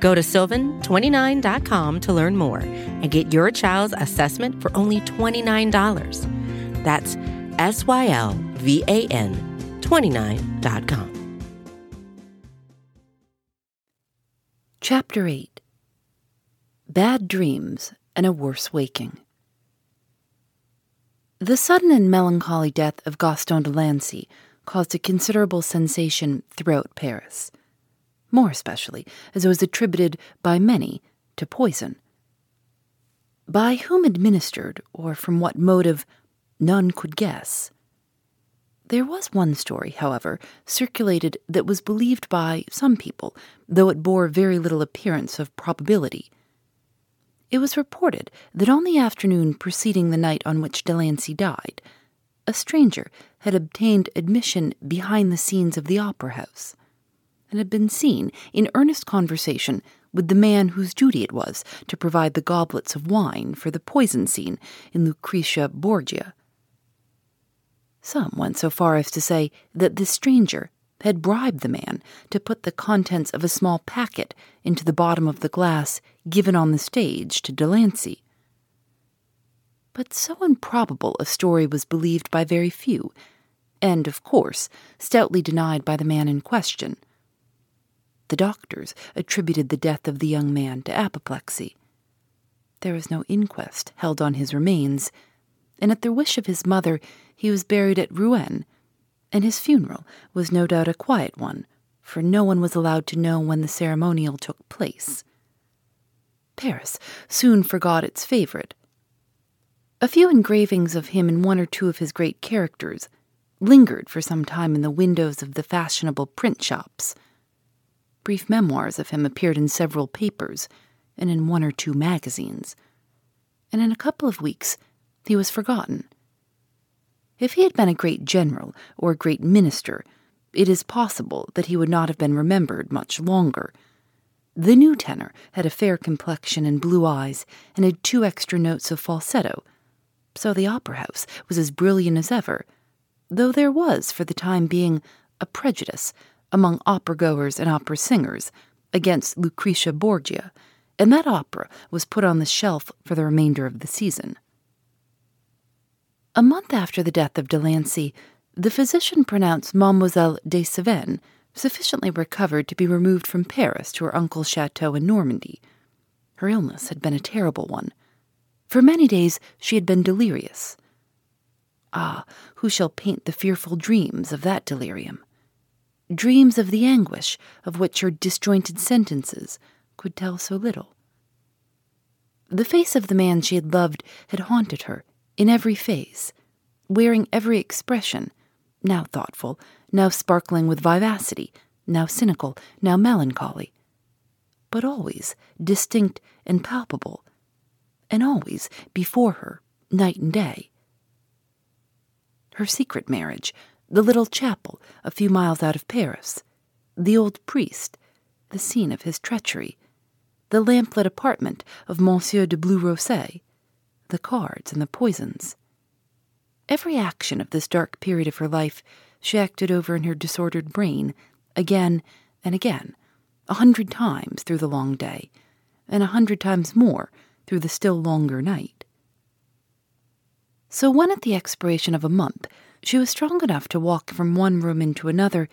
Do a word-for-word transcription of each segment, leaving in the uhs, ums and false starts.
Go to sylvan twenty-nine dot com to learn more and get your child's assessment for only twenty-nine dollars. That's S Y L V A N twenty-nine dot com. Chapter eight. Bad Dreams and a Worse Waking. The sudden and melancholy death of Gaston de Lancy caused a considerable sensation throughout Paris, more especially as it was attributed by many to poison. By whom administered, or from what motive, none could guess. There was one story, however, circulated that was believed by some people, though it bore very little appearance of probability. It was reported that on the afternoon preceding the night on which de Lancy died, a stranger had obtained admission behind the scenes of the opera house, and had been seen in earnest conversation with the man whose duty it was to provide the goblets of wine for the poison scene in Lucrezia Borgia. Some went so far as to say that this stranger had bribed the man to put the contents of a small packet into the bottom of the glass given on the stage to de Lancy. But so improbable a story was believed by very few, and, of course, stoutly denied by the man in question. The doctors attributed the death of the young man to apoplexy. There was no inquest held on his remains, and at the wish of his mother he was buried at Rouen, and his funeral was no doubt a quiet one, for no one was allowed to know when the ceremonial took place. Paris soon forgot its favorite. A few engravings of him in one or two of his great characters lingered for some time in the windows of the fashionable print shops. Brief memoirs of him appeared in several papers and in one or two magazines, and in a couple of weeks he was forgotten. If he had been a great general or a great minister, it is possible that he would not have been remembered much longer. The new tenor had a fair complexion and blue eyes, and had two extra notes of falsetto, so the opera house was as brilliant as ever, though there was, for the time being, a prejudice among opera-goers and opera singers against Lucrezia Borgia, and that opera was put on the shelf for the remainder of the season. A month after the death of de Lancy, the physician pronounced Mademoiselle de Cévennes sufficiently recovered to be removed from Paris to her uncle's chateau in Normandy. Her illness had been a terrible one. For many days she had been delirious. Ah, who shall paint the fearful dreams of that delirium? Dreams of the anguish of which her disjointed sentences could tell so little. The face of the man she had loved had haunted her, in every phase, wearing every expression, now thoughtful, now sparkling with vivacity, now cynical, now melancholy, but always distinct and palpable, and always before her, night and day. Her secret marriage, the little chapel a few miles out of Paris, the old priest, the scene of his treachery, the lamplit apartment of Monsieur de Blue-Rosé, the cards and the poisons. Every action of this dark period of her life she acted over in her disordered brain again and again, a hundred times through the long day, and a hundred times more through the still longer night. So when at the expiration of a month she was strong enough to walk from one room into another,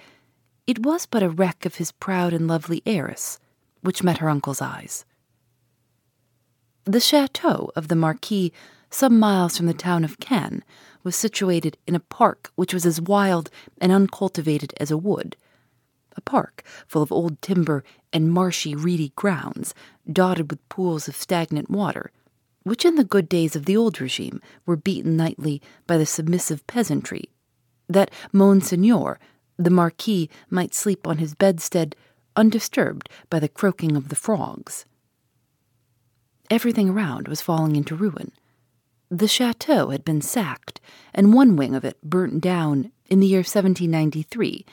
it was but a wreck of his proud and lovely heiress which met her uncle's eyes. The chateau of the Marquis, some miles from the town of Cannes, was situated in a park which was as wild and uncultivated as a wood, a park full of old timber and marshy, reedy grounds, dotted with pools of stagnant water, which in the good days of the old regime were beaten nightly by the submissive peasantry, that Monseigneur, the Marquis, might sleep on his bedstead undisturbed by the croaking of the frogs. Everything around was falling into ruin. The chateau had been sacked, and one wing of it burnt down in the year seventeen ninety-three,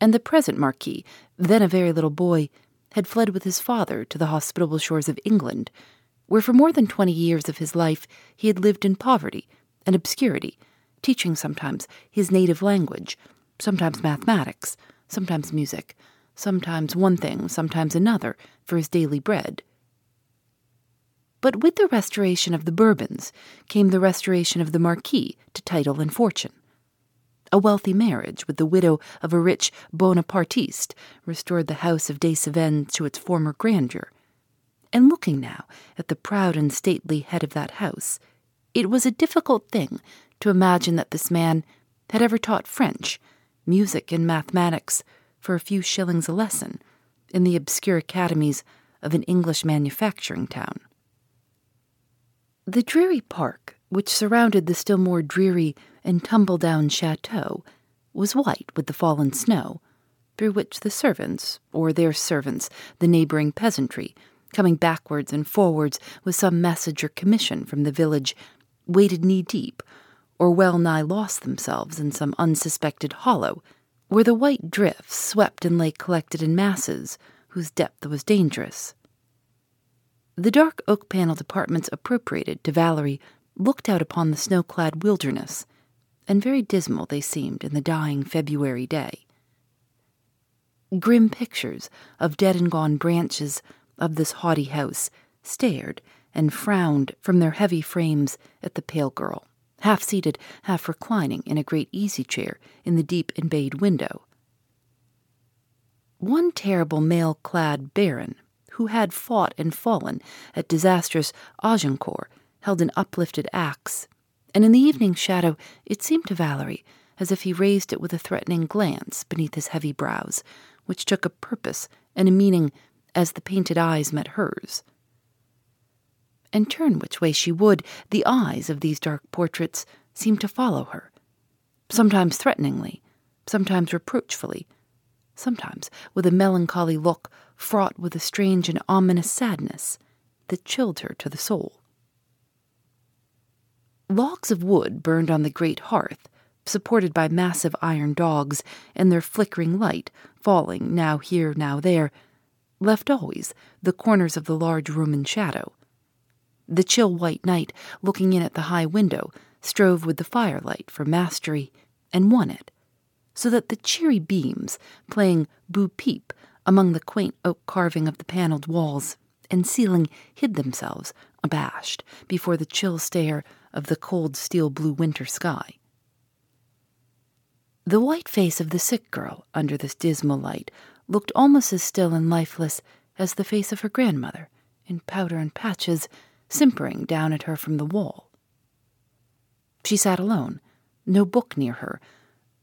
and the present Marquis, then a very little boy, had fled with his father to the hospitable shores of England, where for more than twenty years of his life he had lived in poverty and obscurity, teaching sometimes his native language, sometimes mathematics, sometimes music, sometimes one thing, sometimes another, for his daily bread. But with the restoration of the Bourbons came the restoration of the Marquis to title and fortune. A wealthy marriage with the widow of a rich Bonapartiste restored the house of de Cévennes to its former grandeur, and looking now at the proud and stately head of that house, it was a difficult thing to imagine that this man had ever taught French, music, and mathematics for a few shillings a lesson in the obscure academies of an English manufacturing town. The dreary park, which surrounded the still more dreary and tumble-down chateau, was white with the fallen snow, through which the servants, or their servants, the neighbouring peasantry, coming backwards and forwards with some message or commission from the village, waded knee-deep, or well-nigh lost themselves in some unsuspected hollow, where the white drifts swept and lay collected in masses, whose depth was dangerous. The dark oak-panelled apartments appropriated to Valerie looked out upon the snow-clad wilderness, and very dismal they seemed in the dying February day. Grim pictures of dead-and-gone branches of this haughty house stared and frowned from their heavy frames at the pale girl, half-seated, half-reclining in a great easy-chair in the deep embayed window. One terrible mail-clad baron, who had fought and fallen at disastrous Agincourt, held an uplifted axe, and in the evening shadow it seemed to Valerie as if he raised it with a threatening glance beneath his heavy brows, which took a purpose and a meaning as the painted eyes met hers. And turn which way she would, the eyes of these dark portraits seemed to follow her, sometimes threateningly, sometimes reproachfully, sometimes with a melancholy look fraught with a strange and ominous sadness that chilled her to the soul. Logs of wood burned on the great hearth, supported by massive iron dogs, and their flickering light, falling now here, now there, left always the corners of the large room in shadow. The chill white night, looking in at the high window, strove with the firelight for mastery, and won it, so that the cheery beams, playing boo-peep among the quaint oak carving of the panelled walls and ceiling, hid themselves, abashed, before the chill stare of the cold steel-blue winter sky. The white face of the sick girl, under this dismal light, looked almost as still and lifeless as the face of her grandmother, in powder and patches, simpering down at her from the wall. She sat alone, no book near her,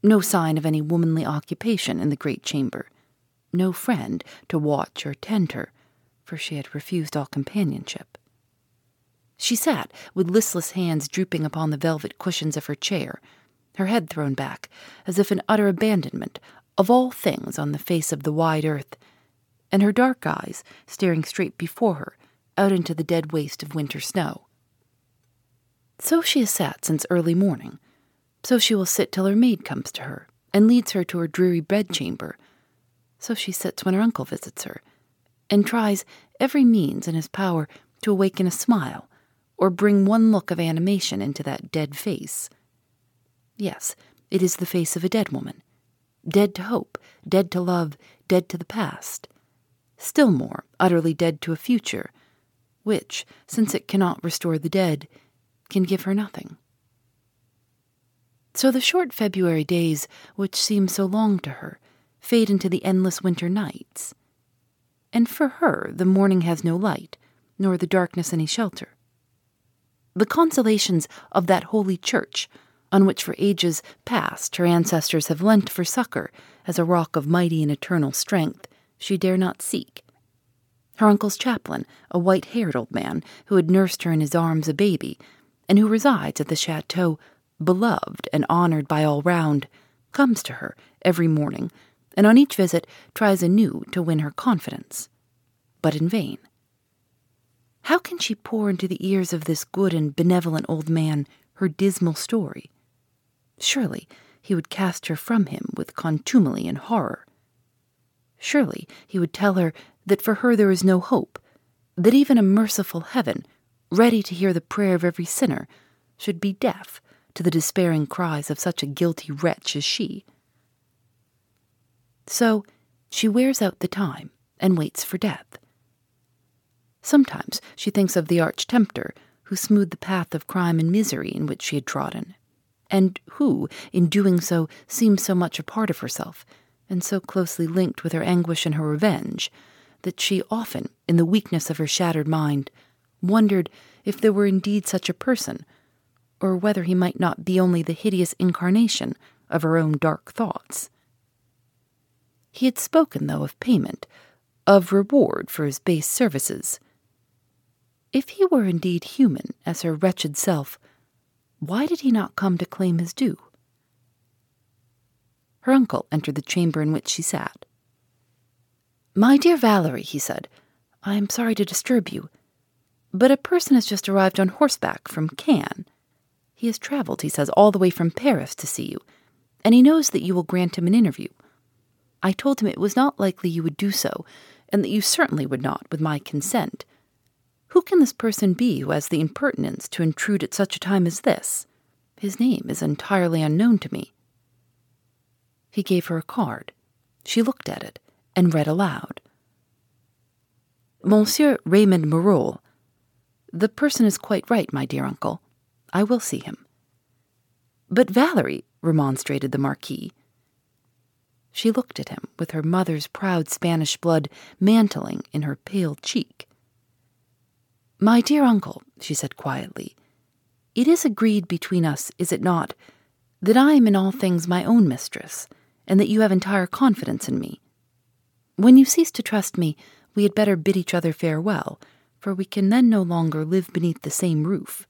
no sign of any womanly occupation in the great chamber, no friend to watch or tend her, for she had refused all companionship. She sat, with listless hands drooping upon the velvet cushions of her chair, her head thrown back, as if in utter abandonment of all things on the face of the wide earth, and her dark eyes staring straight before her, out into the dead waste of winter snow. So she has sat since early morning, so she will sit till her maid comes to her, and leads her to her dreary bedchamber, so she sits when her uncle visits her, and tries every means in his power to awaken a smile, or bring one look of animation into that dead face. Yes, it is the face of a dead woman, dead to hope, dead to love, dead to the past, still more utterly dead to a future, which, since it cannot restore the dead, can give her nothing. So the short February days, which seem so long to her, fade into the endless winter nights, and for her the morning has no light, nor the darkness any shelter. The consolations of that holy church, on which for ages past her ancestors have leant for succour, as a rock of mighty and eternal strength, she dare not seek. Her uncle's chaplain, a white-haired old man, who had nursed her in his arms a baby, and who resides at the chateau, beloved and honoured by all round, comes to her every morning, and on each visit tries anew to win her confidence, but in vain. How can she pour into the ears of this good and benevolent old man her dismal story? Surely he would cast her from him with contumely and horror. Surely he would tell her that for her there is no hope, that even a merciful heaven, ready to hear the prayer of every sinner, should be deaf to the despairing cries of such a guilty wretch as she. So she wears out the time and waits for death. Sometimes she thinks of the arch-tempter who smoothed the path of crime and misery in which she had trodden, and who, in doing so, seemed so much a part of herself, and so closely linked with her anguish and her revenge, that she often, in the weakness of her shattered mind, wondered if there were indeed such a person, or whether he might not be only the hideous incarnation of her own dark thoughts. He had spoken, though, of payment, of reward for his base services. If he were indeed human as her wretched self, why did he not come to claim his due? Her uncle entered the chamber in which she sat. "My dear Valerie," he said, "I am sorry to disturb you, but a person has just arrived on horseback from Cannes. He has travelled, he says, all the way from Paris to see you, and he knows that you will grant him an interview. I told him it was not likely you would do so, and that you certainly would not, with my consent. Who can this person be who has the impertinence to intrude at such a time as this? His name is entirely unknown to me." He gave her a card. She looked at it and read aloud. "Monsieur Raymond Marolles. The person is quite right, my dear uncle. I will see him." "But Valerie," remonstrated the Marquis. She looked at him with her mother's proud Spanish blood mantling in her pale cheek. "My dear uncle," she said quietly, "it is agreed between us, is it not, that I am in all things my own mistress, and that you have entire confidence in me. When you cease to trust me, we had better bid each other farewell, for we can then no longer live beneath the same roof."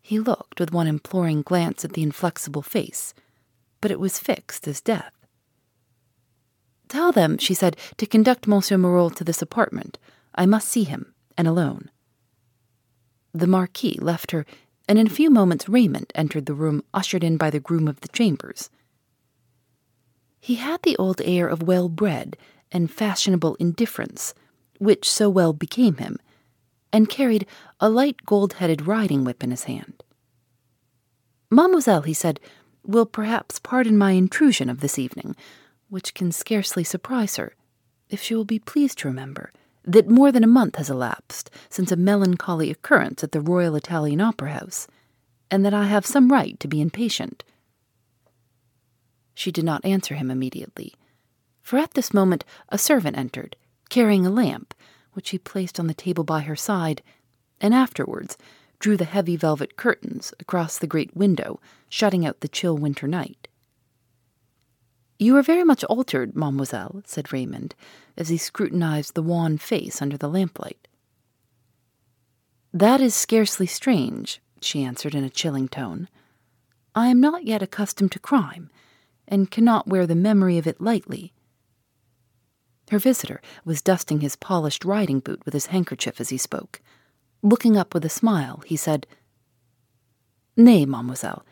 He looked with one imploring glance at the inflexible face, but it was fixed as death. "Tell them," she said, "to conduct Monsieur Marolles to this apartment. I must see him, and alone." The Marquis left her, and in a few moments Raymond entered the room, ushered in by the groom of the chambers. He had the old air of well-bred and fashionable indifference, which so well became him, and carried a light gold-headed riding-whip in his hand. "Mademoiselle," he said, "will perhaps pardon my intrusion of this evening, which can scarcely surprise her, if she will be pleased to remember that more than a month has elapsed since a melancholy occurrence at the Royal Italian Opera House, and that I have some right to be impatient." She did not answer him immediately, for at this moment a servant entered, carrying a lamp, which he placed on the table by her side, and afterwards drew the heavy velvet curtains across the great window, shutting out the chill winter night. "You are very much altered, mademoiselle," said Raymond, as he scrutinized the wan face under the lamplight. "That is scarcely strange," she answered in a chilling tone. "I am not yet accustomed to crime, and cannot wear the memory of it lightly." Her visitor was dusting his polished riding boot with his handkerchief as he spoke. Looking up with a smile, he said, "Nay, mademoiselle,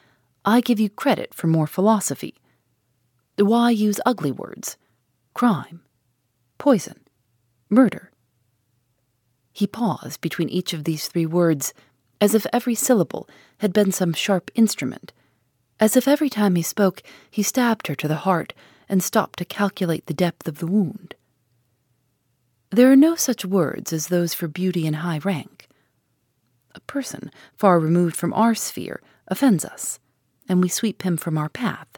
I give you credit for more philosophy. Why use ugly words? Crime, poison, murder." He paused between each of these three words, as if every syllable had been some sharp instrument, as if every time he spoke he stabbed her to the heart and stopped to calculate the depth of the wound. There are no such words as those for beauty and high rank. A person far removed from our sphere offends us, and we sweep him from our path.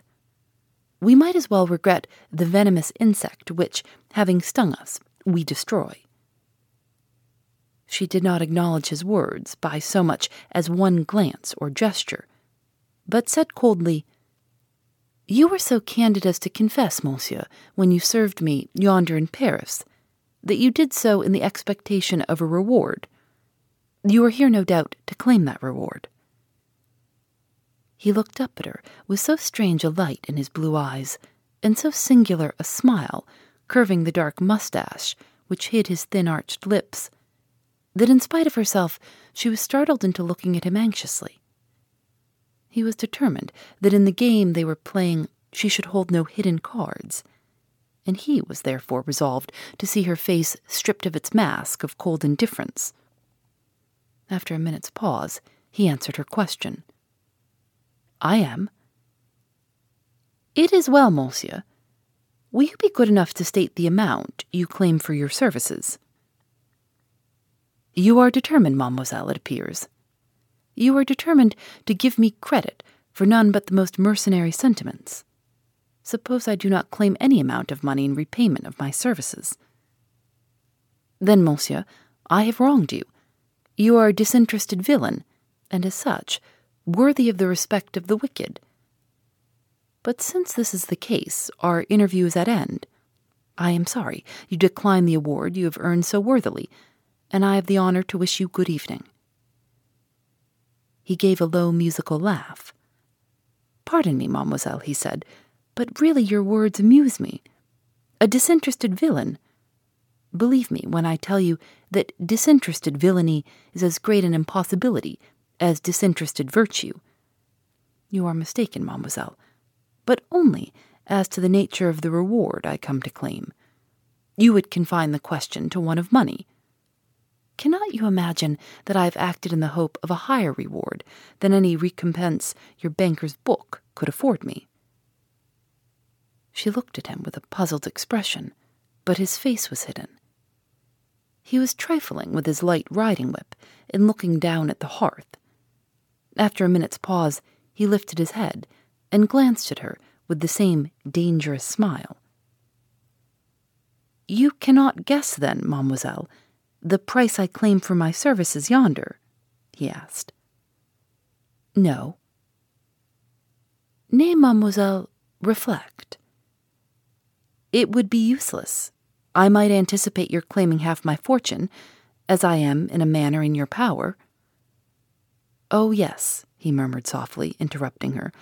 We might as well regret the venomous insect which, having stung us, we destroy. She did not acknowledge his words by so much as one glance or gesture, but said coldly, "You were so candid as to confess, monsieur, when you served me yonder in Paris, that you did so in the expectation of a reward. You are here, no doubt, to claim that reward." He looked up at her with so strange a light in his blue eyes, and so singular a smile, curving the dark mustache which hid his thin-arched lips, that in spite of herself she was startled into looking at him anxiously. He was determined that in the game they were playing she should hold no hidden cards, and he was therefore resolved to see her face stripped of its mask of cold indifference. After a minute's pause, he answered her question. "I am." "It is well, monsieur. Will you be good enough to state the amount you claim for your services?" "You are determined, mademoiselle, it appears. You are determined to give me credit for none but the most mercenary sentiments. Suppose I do not claim any amount of money in repayment of my services." "Then, monsieur, I have wronged you. You are a disinterested villain, and as such, worthy of the respect of the wicked. But since this is the case, our interview is at end. I am sorry you decline the award you have earned so worthily, and I have the honor to wish you good evening." He gave a low musical laugh. "Pardon me, mademoiselle," he said, "but really your words amuse me. A disinterested villain. Believe me when I tell you that disinterested villainy is as great an impossibility as disinterested virtue. You are mistaken, mademoiselle, but only as to the nature of the reward I come to claim. You would confine the question to one of money. Cannot you imagine that I have acted in the hope of a higher reward than any recompense your banker's book could afford me?" She looked at him with a puzzled expression, but his face was hidden. He was trifling with his light riding-whip and looking down at the hearth. After a minute's pause, he lifted his head and glanced at her with the same dangerous smile. "You cannot guess, then, mademoiselle, the price I claim for my services yonder?" he asked. "No." "Nay, mademoiselle, reflect. It would be useless. I might anticipate your claiming half my fortune, as I am in a manner in your power." "Oh, yes," he murmured softly, interrupting her.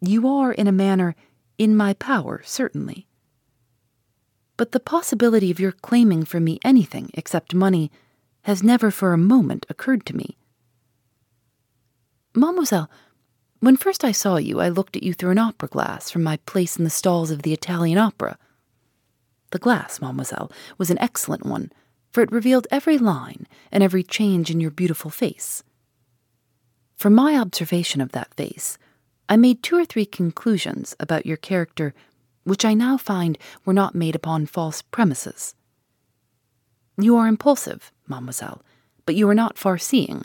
"You are in a manner in my power, certainly. But the possibility of your claiming from me anything except money has never for a moment occurred to me." "Mademoiselle, when first I saw you, I looked at you through an opera glass from my place in the stalls of the Italian Opera. The glass, mademoiselle, was an excellent one, for it revealed every line and every change in your beautiful face. From my observation of that face, I made two or three conclusions about your character which I now find were not made upon false premises. You are impulsive, mademoiselle, but you are not far-seeing.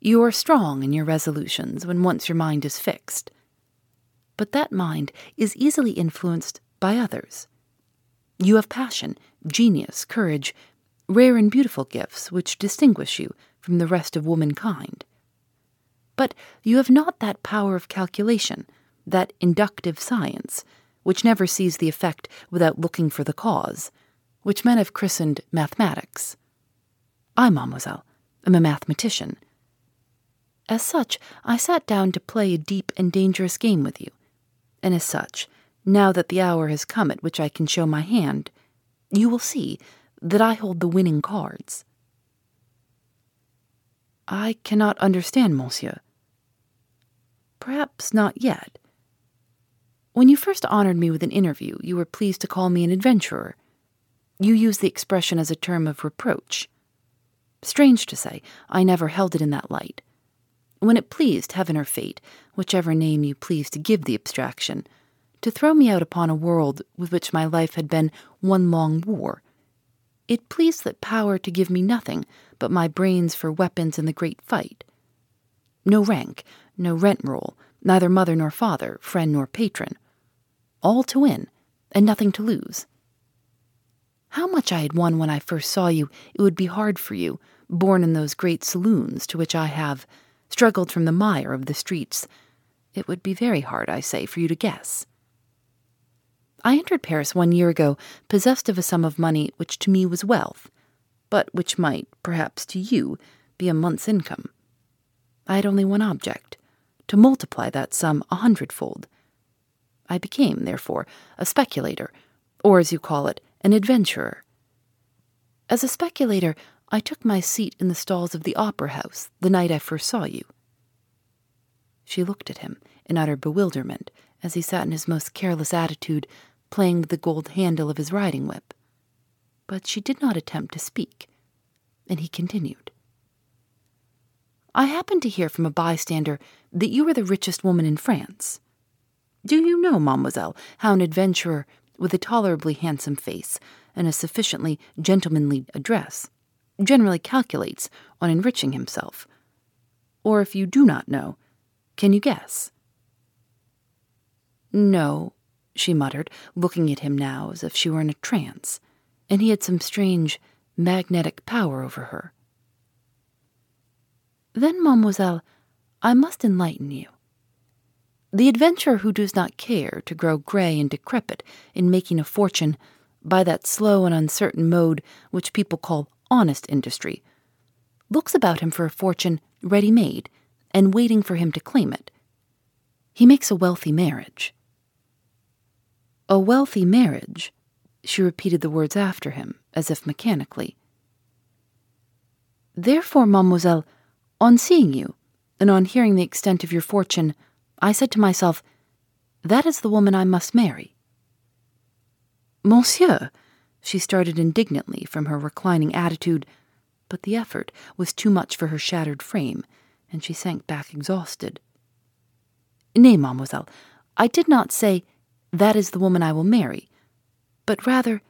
You are strong in your resolutions when once your mind is fixed. But that mind is easily influenced by others. You have passion, genius, courage, rare and beautiful gifts which distinguish you from the rest of womankind. But you have not that power of calculation, that inductive science, which never sees the effect without looking for the cause, which men have christened mathematics. I, mademoiselle, am a mathematician. As such, I sat down to play a deep and dangerous game with you, and as such, now that the hour has come at which I can show my hand, you will see that I hold the winning cards." "I cannot understand, monsieur." "Perhaps not yet. When you first honored me with an interview, you were pleased to call me an adventurer. You used the expression as a term of reproach. Strange to say, I never held it in that light. When it pleased heaven or fate, whichever name you pleased to give the abstraction, to throw me out upon a world with which my life had been one long war, it pleased that power to give me nothing but my brains for weapons in the great fight. No rank, no rent roll, neither mother nor father, friend nor patron. All to win, and nothing to lose. How much I had won when I first saw you, it would be hard for you, born in those great saloons to which I have struggled from the mire of the streets, it would be very hard, I say, for you to guess. I entered Paris one year ago, possessed of a sum of money which to me was wealth, but which might, perhaps to you, be a month's income. I had only one object, to multiply that sum a hundredfold. I became, therefore, a speculator, or as you call it, an adventurer. As a speculator, I took my seat in the stalls of the opera house the night I first saw you." She looked at him in utter bewilderment as he sat in his most careless attitude, playing with the gold handle of his riding whip. But she did not attempt to speak, and he continued. "I happened to hear from a bystander that you were the richest woman in France. Do you know, Mademoiselle, how an adventurer with a tolerably handsome face and a sufficiently gentlemanly address generally calculates on enriching himself? Or if you do not know, can you guess?" "No," she muttered, looking at him now as if she were in a trance, and he had some strange magnetic power over her. "Then, Mademoiselle, I must enlighten you. The adventurer who does not care to grow grey and decrepit in making a fortune by that slow and uncertain mode which people call honest industry looks about him for a fortune ready-made and waiting for him to claim it. He makes a wealthy marriage." "A wealthy marriage?" She repeated the words after him, as if mechanically. "Therefore, Mademoiselle, on seeing you, and on hearing the extent of your fortune, I said to myself, 'That is the woman I must marry.'" "Monsieur!" She started indignantly from her reclining attitude, but the effort was too much for her shattered frame, and she sank back exhausted. "Nay, Mademoiselle, I did not say, 'That is the woman I will marry,' but rather,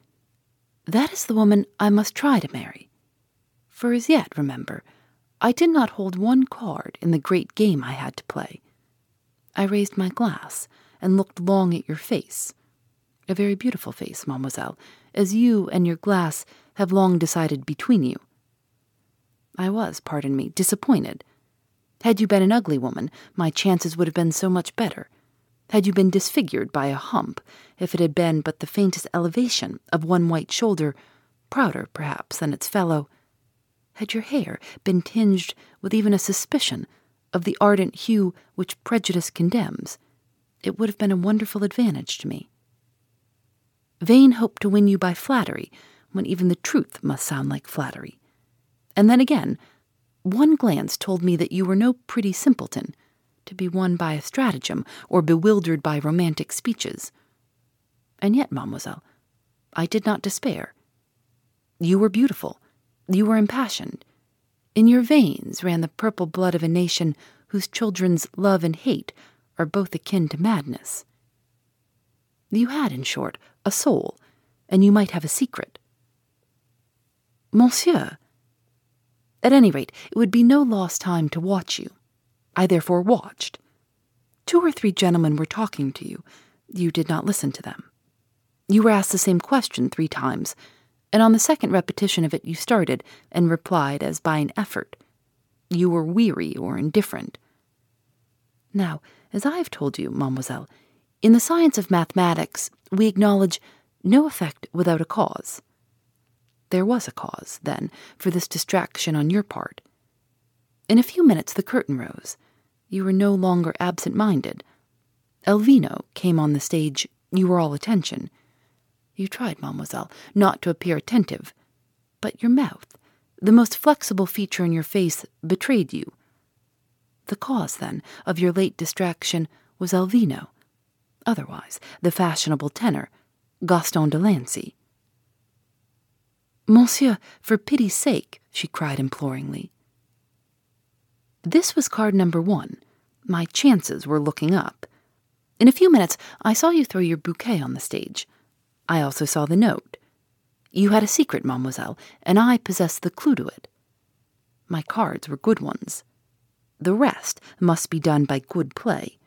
'That is the woman I must try to marry.' For as yet, remember, I did not hold one card in the great game I had to play. I raised my glass and looked long at your face, a very beautiful face, Mademoiselle, as you and your glass have long decided between you. I was, pardon me, disappointed. Had you been an ugly woman, my chances would have been so much better. Had you been disfigured by a hump, if it had been but the faintest elevation of one white shoulder, prouder, perhaps, than its fellow, had your hair been tinged with even a suspicion of the ardent hue which prejudice condemns, it would have been a wonderful advantage to me. Vain hope to win you by flattery, when even the truth must sound like flattery. And then again, one glance told me that you were no pretty simpleton, to be won by a stratagem or bewildered by romantic speeches. And yet, Mademoiselle, I did not despair. You were beautiful. You were impassioned. In your veins ran the purple blood of a nation whose children's love and hate are both akin to madness. You had, in short, a soul, and you might have a secret. Monsieur, at any rate, it would be no lost time to watch you. I therefore watched. Two or three gentlemen were talking to you. You did not listen to them. You were asked the same question three times, and on the second repetition of it you started and replied as by an effort. You were weary or indifferent. Now, as I have told you, Mademoiselle, in the science of mathematics we acknowledge no effect without a cause. There was a cause, then, for this distraction on your part. In a few minutes the curtain rose. You were no longer absent-minded. Elvino came on the stage. You were all attention. You tried, Mademoiselle, not to appear attentive, but your mouth, the most flexible feature in your face, betrayed you. The cause, then, of your late distraction was Alvino, otherwise the fashionable tenor, Gaston de Lancy. "Monsieur, for pity's sake," she cried imploringly. This was card number one. My chances were looking up. In a few minutes I saw you throw your bouquet on the stage. I also saw the note. You had a secret, Mademoiselle, and I possessed the clue to it. My cards were good ones. The rest must be done by good play.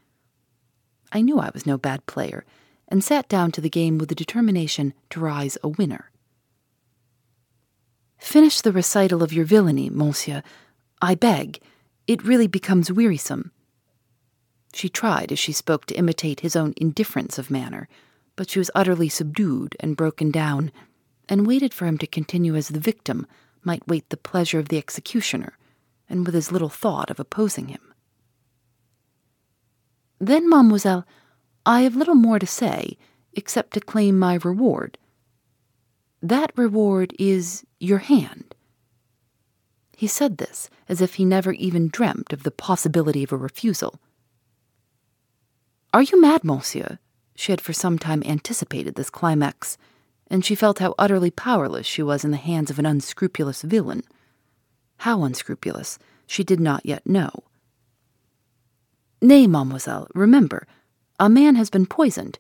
I knew I was no bad player, and sat down to the game with the determination to rise a winner. "Finish the recital of your villainy, Monsieur. I beg. It really becomes wearisome." She tried, as she spoke, to imitate his own indifference of manner, but she was utterly subdued and broken down, and waited for him to continue as the victim might wait the pleasure of the executioner, and with as little thought of opposing him. "Then, Mademoiselle, I have little more to say, except to claim my reward. That reward is your hand. He said this as if he never even dreamt of the possibility of a refusal. "Are you mad, monsieur?" She had for some time anticipated this climax, and she felt how utterly powerless she was in the hands of an unscrupulous villain. How unscrupulous, she did not yet know. "Nay, mademoiselle, remember, a man has been poisoned.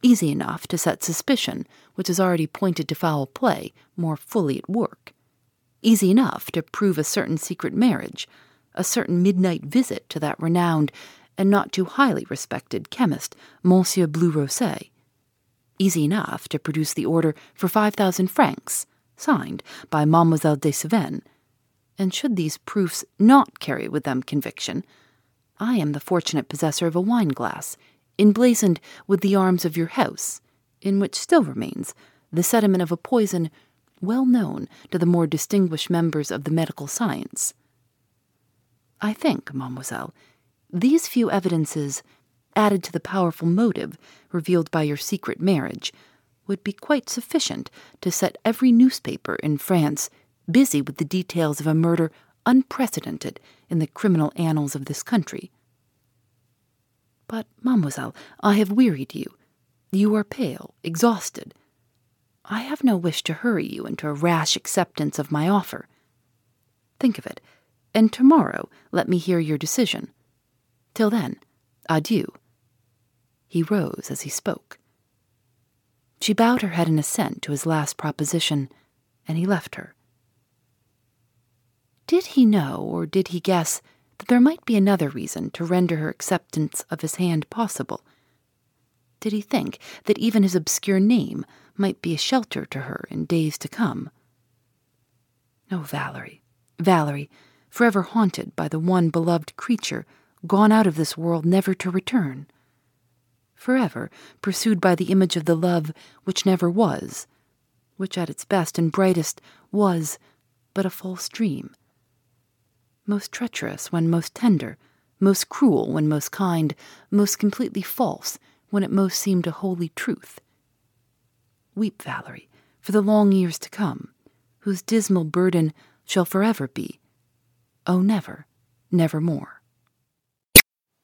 Easy enough to set suspicion, which has already pointed to foul play, more fully at work. Easy enough to prove a certain secret marriage, a certain midnight visit to that renowned and not too highly respected chemist, Monsieur Bleu-Rosé. Easy enough to produce the order for five thousand francs, signed by Mademoiselle de Cévennes. And should these proofs not carry with them conviction, I am the fortunate possessor of a wine-glass, emblazoned with the arms of your house, in which still remains the sediment of a poison well known to the more distinguished members of the medical science. I think, mademoiselle, these few evidences, added to the powerful motive revealed by your secret marriage, would be quite sufficient to set every newspaper in France busy with the details of a murder unprecedented in the criminal annals of this country. But, mademoiselle, I have wearied you. You are pale, exhausted. I have no wish to hurry you into a rash acceptance of my offer. Think of it, and tomorrow let me hear your decision. Till then, adieu." He rose as he spoke. She bowed her head in assent to his last proposition, and he left her. Did he know, or did he guess, that there might be another reason to render her acceptance of his hand possible? Did he think that even his obscure name might be a shelter to her in days to come? Oh, Valerie, Valerie, forever haunted by the one beloved creature gone out of this world never to return, forever pursued by the image of the love which never was, which at its best and brightest was but a false dream, most treacherous when most tender, most cruel when most kind, most completely false when it most seemed a holy truth. Weep, Valerie, for the long years to come, whose dismal burden shall forever be, oh, never, nevermore.